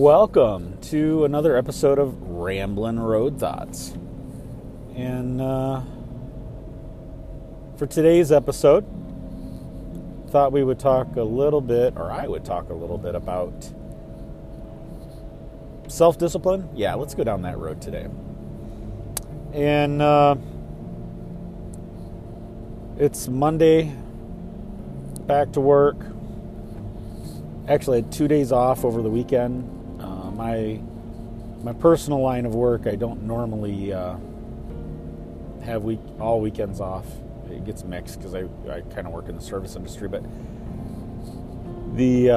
Welcome to another episode of Ramblin' Road Thoughts. And for today's episode, thought we would talk a little bit, or I would talk a little bit about self-discipline. Yeah, let's go down that road today. And it's Monday, back to work. Actually, I had 2 days off over the weekend. My personal line of work, I don't normally have all weekends off. It gets mixed because I kind of work in the service industry, but it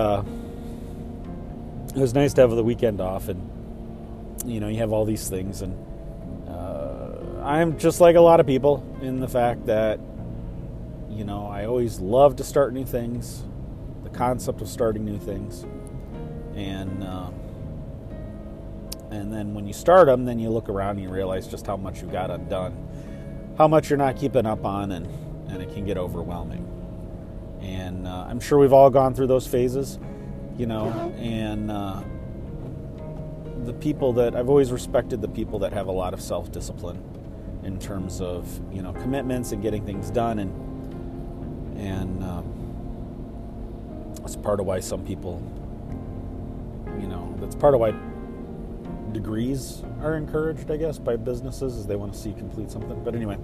was nice to have the weekend off, and you know, you have all these things, and I'm just like a lot of people in the fact that, you know, I always love to start new things, the concept of starting new things, and then when you start them, then you look around and you realize just how much you got undone, how much you're not keeping up on, and it can get overwhelming. And I'm sure we've all gone through those phases, you know. And the people that I've always respected, the people that have a lot of self-discipline in terms of, you know, commitments and getting things done, and that's part of why some people, you know, that's part of why degrees are encouraged, I guess, by businesses, is they want to see you complete something. But anyway,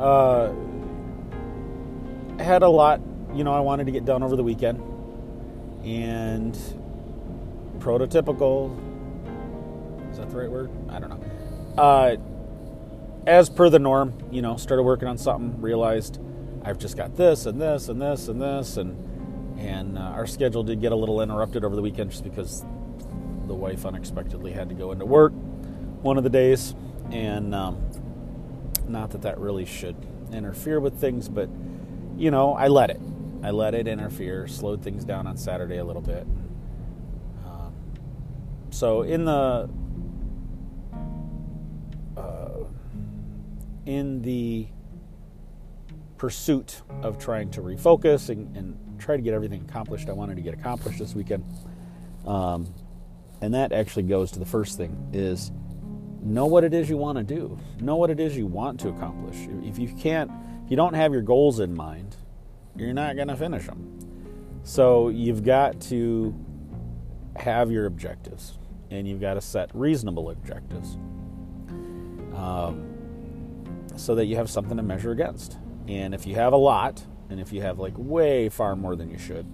I had a lot, you know, I wanted to get done over the weekend, and prototypical, is that the right word? I don't know. As per the norm, you know, started working on something, realized I've just got this and this and this and this, and our schedule did get a little interrupted over the weekend just because the wife unexpectedly had to go into work one of the days, and not that really should interfere with things, but you know, I let it interfere, slowed things down on Saturday a little bit. So in the pursuit of trying to refocus and try to get everything accomplished I wanted to get accomplished this weekend, and that actually goes to the first thing, is know what it is you want to do. Know what it is you want to accomplish. If you don't have your goals in mind, you're not going to finish them. So you've got to have your objectives, and you've got to set reasonable objectives so that you have something to measure against. And if you have a lot, and if you have like way far more than you should,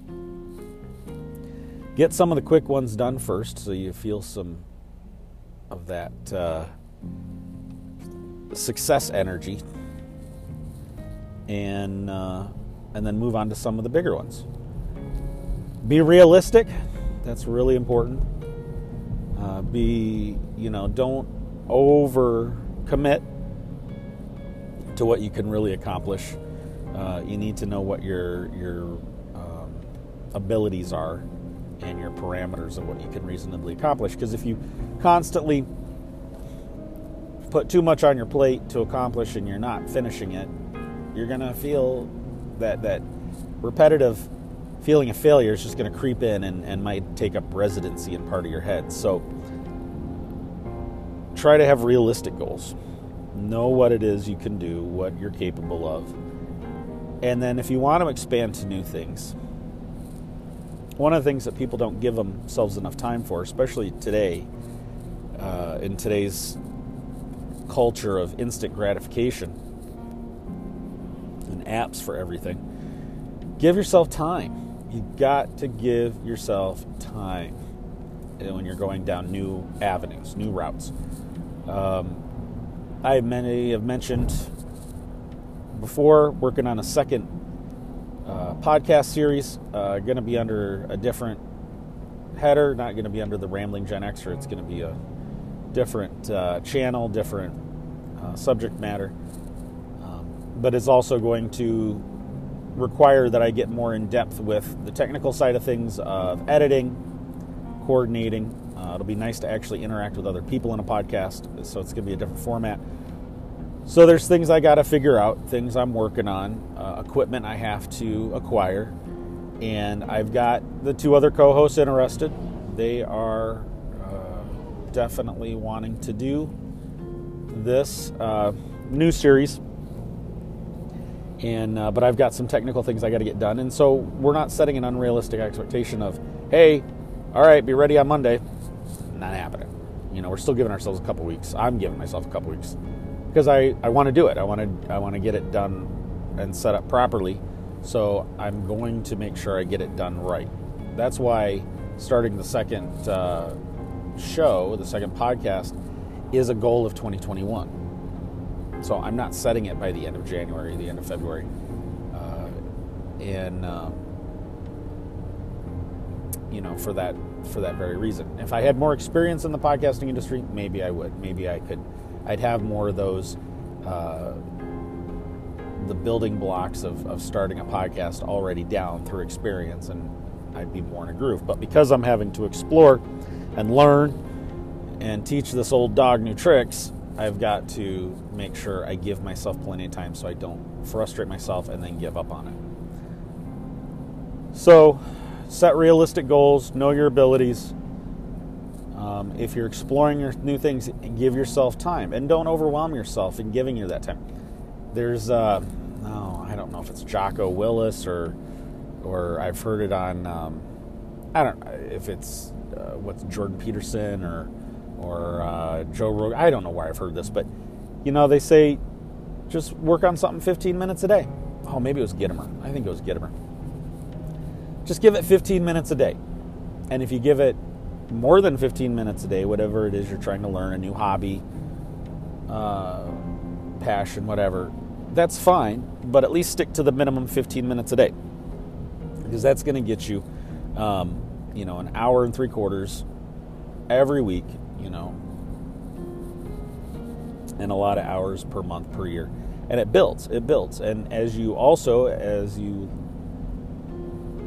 get some of the quick ones done first, so you feel some of that success energy, and then move on to some of the bigger ones. Be realistic. That's really important. Don't over commit to what you can really accomplish. You need to know what your abilities are, and your parameters of what you can reasonably accomplish. Because if you constantly put too much on your plate to accomplish and you're not finishing it, you're going to feel that repetitive feeling of failure is just going to creep in and might take up residency in part of your head. So try to have realistic goals. Know what it is you can do, what you're capable of. And then if you want to expand to new things, one of the things that people don't give themselves enough time for, especially today, in today's culture of instant gratification and apps for everything, give yourself time. You've got to give yourself time when you're going down new avenues, new routes. I have mentioned before, working on a second podcast series, going to be under a different header, not going to be under the Rambling Genxer. It's going to be a different channel, different subject matter, but it's also going to require that I get more in depth with the technical side of things, of editing, coordinating. It'll be nice to actually interact with other people in a podcast, so it's going to be a different format. So there's things I got to figure out, things I'm working on, equipment I have to acquire, and I've got the two other co-hosts interested. they are definitely wanting to do this new series. And but I've got some technical things I got to get done. And so we're not setting an unrealistic expectation of, hey, all right, be ready on Monday. Not happening. You know, we're still giving ourselves a couple weeks. I'm giving myself a couple weeks because I want to do it. I want to get it done and set up properly. So I'm going to make sure I get it done right. That's why starting the second show, the second podcast, is a goal of 2021. So I'm not setting it by the end of January, the end of February. You know, for that very reason. If I had more experience in the podcasting industry, maybe I would. Maybe I could. I'd have more of those, the building blocks of starting a podcast already down through experience, and I'd be more in a groove. But because I'm having to explore and learn and teach this old dog new tricks, I've got to make sure I give myself plenty of time so I don't frustrate myself and then give up on it. So set realistic goals, know your abilities. If you're exploring your new things, give yourself time and don't overwhelm yourself in giving you that time. There's, I don't know if it's Jocko Willis or I've heard it on, I don't know if it's what's Jordan Peterson or Joe Rogan. I don't know where I've heard this, but, you know, they say just work on something 15 minutes a day. Oh, maybe it was Gittimer. I think it was Gittimer. Just give it 15 minutes a day. And if you give it more than 15 minutes a day, whatever it is you're trying to learn, a new hobby, passion, whatever, that's fine, but at least stick to the minimum 15 minutes a day, because that's going to get you, you know, an hour and 3/4 every week, you know, and a lot of hours per month, per year. And it builds. And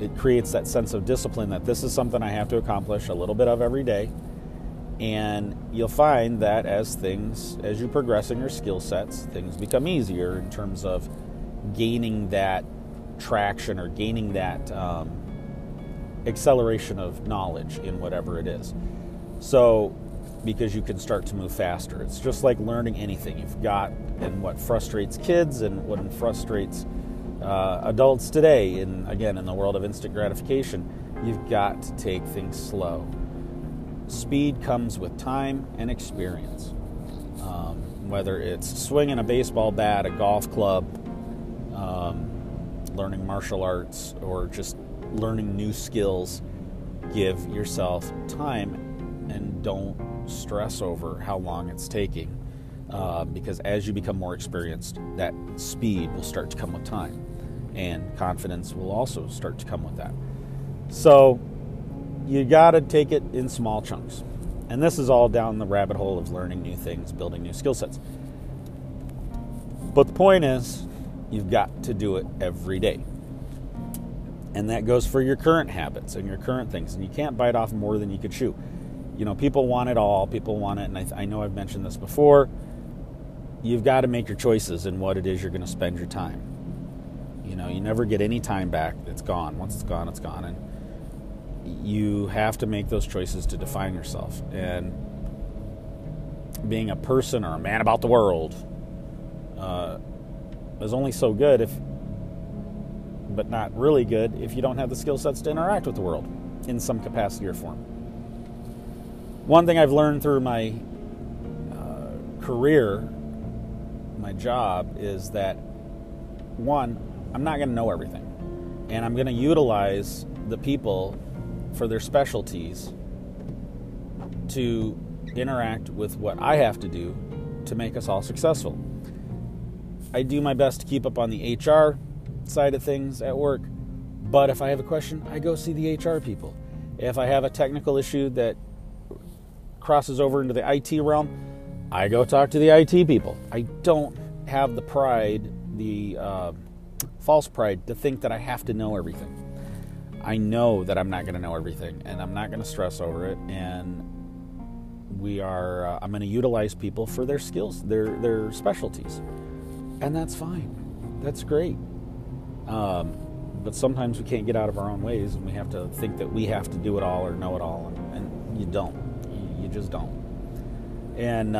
it creates that sense of discipline that this is something I have to accomplish a little bit of every day. And you'll find that as you progress in your skill sets, things become easier in terms of gaining that traction or gaining that acceleration of knowledge in whatever it is. So, because you can start to move faster. It's just like learning anything. You've got, and what frustrates kids and what frustrates adults today, and again, in the world of instant gratification, you've got to take things slow. Speed comes with time and experience. Whether it's swinging a baseball bat, a golf club, learning martial arts, or just learning new skills, give yourself time and don't stress over how long it's taking, because as you become more experienced, that speed will start to come with time, and confidence will also start to come with that. So you got to take it in small chunks, and this is all down the rabbit hole of learning new things, building new skill sets. But the point is, you've got to do it every day, and that goes for your current habits and your current things, and you can't bite off more than you could chew. You know, people want it all. People want it, and I know I've mentioned this before. You've got to make your choices in what it is you're going to spend your time. You know, you never get any time back. It's gone. Once it's gone, it's gone. And you have to make those choices to define yourself. And being a person or a man about the world is only so good but not really good, if you don't have the skill sets to interact with the world in some capacity or form. One thing I've learned through my career, my job, is that, one, I'm not going to know everything. And I'm going to utilize the people for their specialties to interact with what I have to do to make us all successful. I do my best to keep up on the HR side of things at work. But if I have a question, I go see the HR people. If I have a technical issue that crosses over into the IT realm, I go talk to the IT people. I don't have the pride, the false pride, to think that I have to know everything. I know that I'm not going to know everything, and I'm not going to stress over it. And I'm going to utilize people for their skills, their specialties, and that's fine. That's great. But sometimes we can't get out of our own ways, and we have to think that we have to do it all or know it all, and you don't. You just don't. And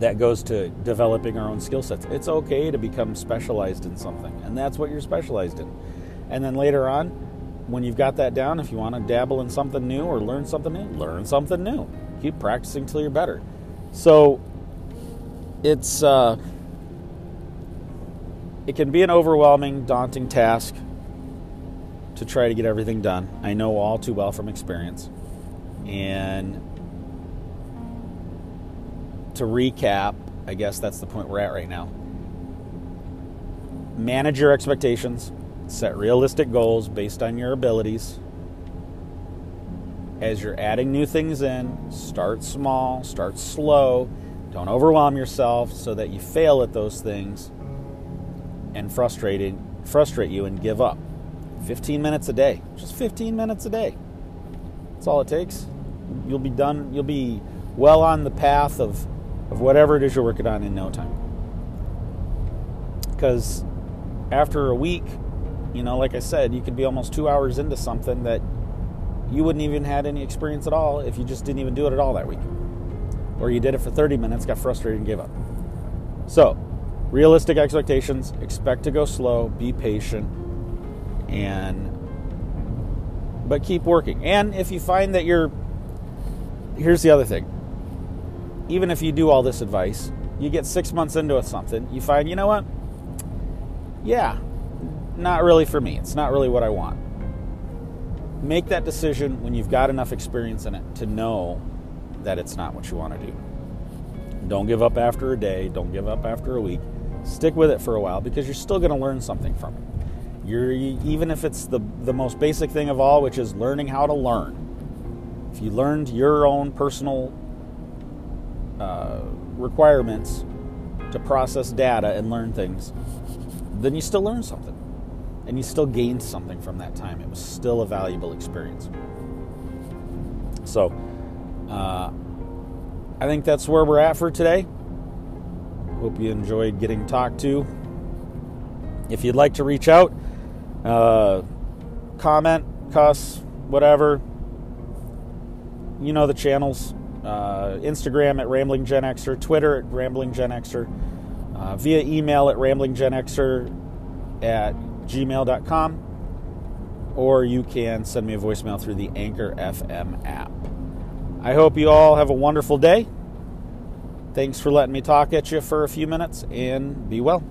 that goes to developing our own skill sets. It's okay to become specialized in something, and that's what you're specialized in. And then later on, when you've got that down, if you want to dabble in something new or learn something new, learn something new. Keep practicing till you're better. So it's it can be an overwhelming, daunting task to try to get everything done. I know all too well from experience. And to recap, I guess that's the point we're at right now. Manage your expectations. Set realistic goals based on your abilities. As you're adding new things in, start small, start slow. Don't overwhelm yourself so that you fail at those things and frustrate you and give up. 15 minutes a day. Just 15 minutes a day. That's all it takes. You'll be done. You'll be well on the path of whatever it is you're working on in no time. Because after a week, you know, like I said, you could be almost 2 hours into something that you wouldn't even had any experience at all if you just didn't even do it at all that week. Or you did it for 30 minutes, got frustrated, and gave up. So, realistic expectations, expect to go slow, be patient, but keep working. And if you find that here's the other thing. Even if you do all this advice, you get 6 months into something, you find, you know what? Yeah. Not really for me. It's not really what I want. Make that decision when you've got enough experience in it to know that it's not what you want to do. Don't give up after a day. Don't give up after a week. Stick with it for a while because you're still going to learn something from it. Even if it's the most basic thing of all, which is learning how to learn. If you learned your own personal requirements to process data and learn things, then you still learn something. And you still gained something from that time. It was still a valuable experience. So, I think that's where we're at for today. Hope you enjoyed getting talked to. If you'd like to reach out, comment, cuss, whatever. You know the channels. Instagram at ramblinggenxer, Twitter at ramblinggenxer, via email at ramblinggenxer@gmail.com, or you can send me a voicemail through the Anchor FM app. I hope you all have a wonderful day. Thanks for letting me talk at you for a few minutes, and be well.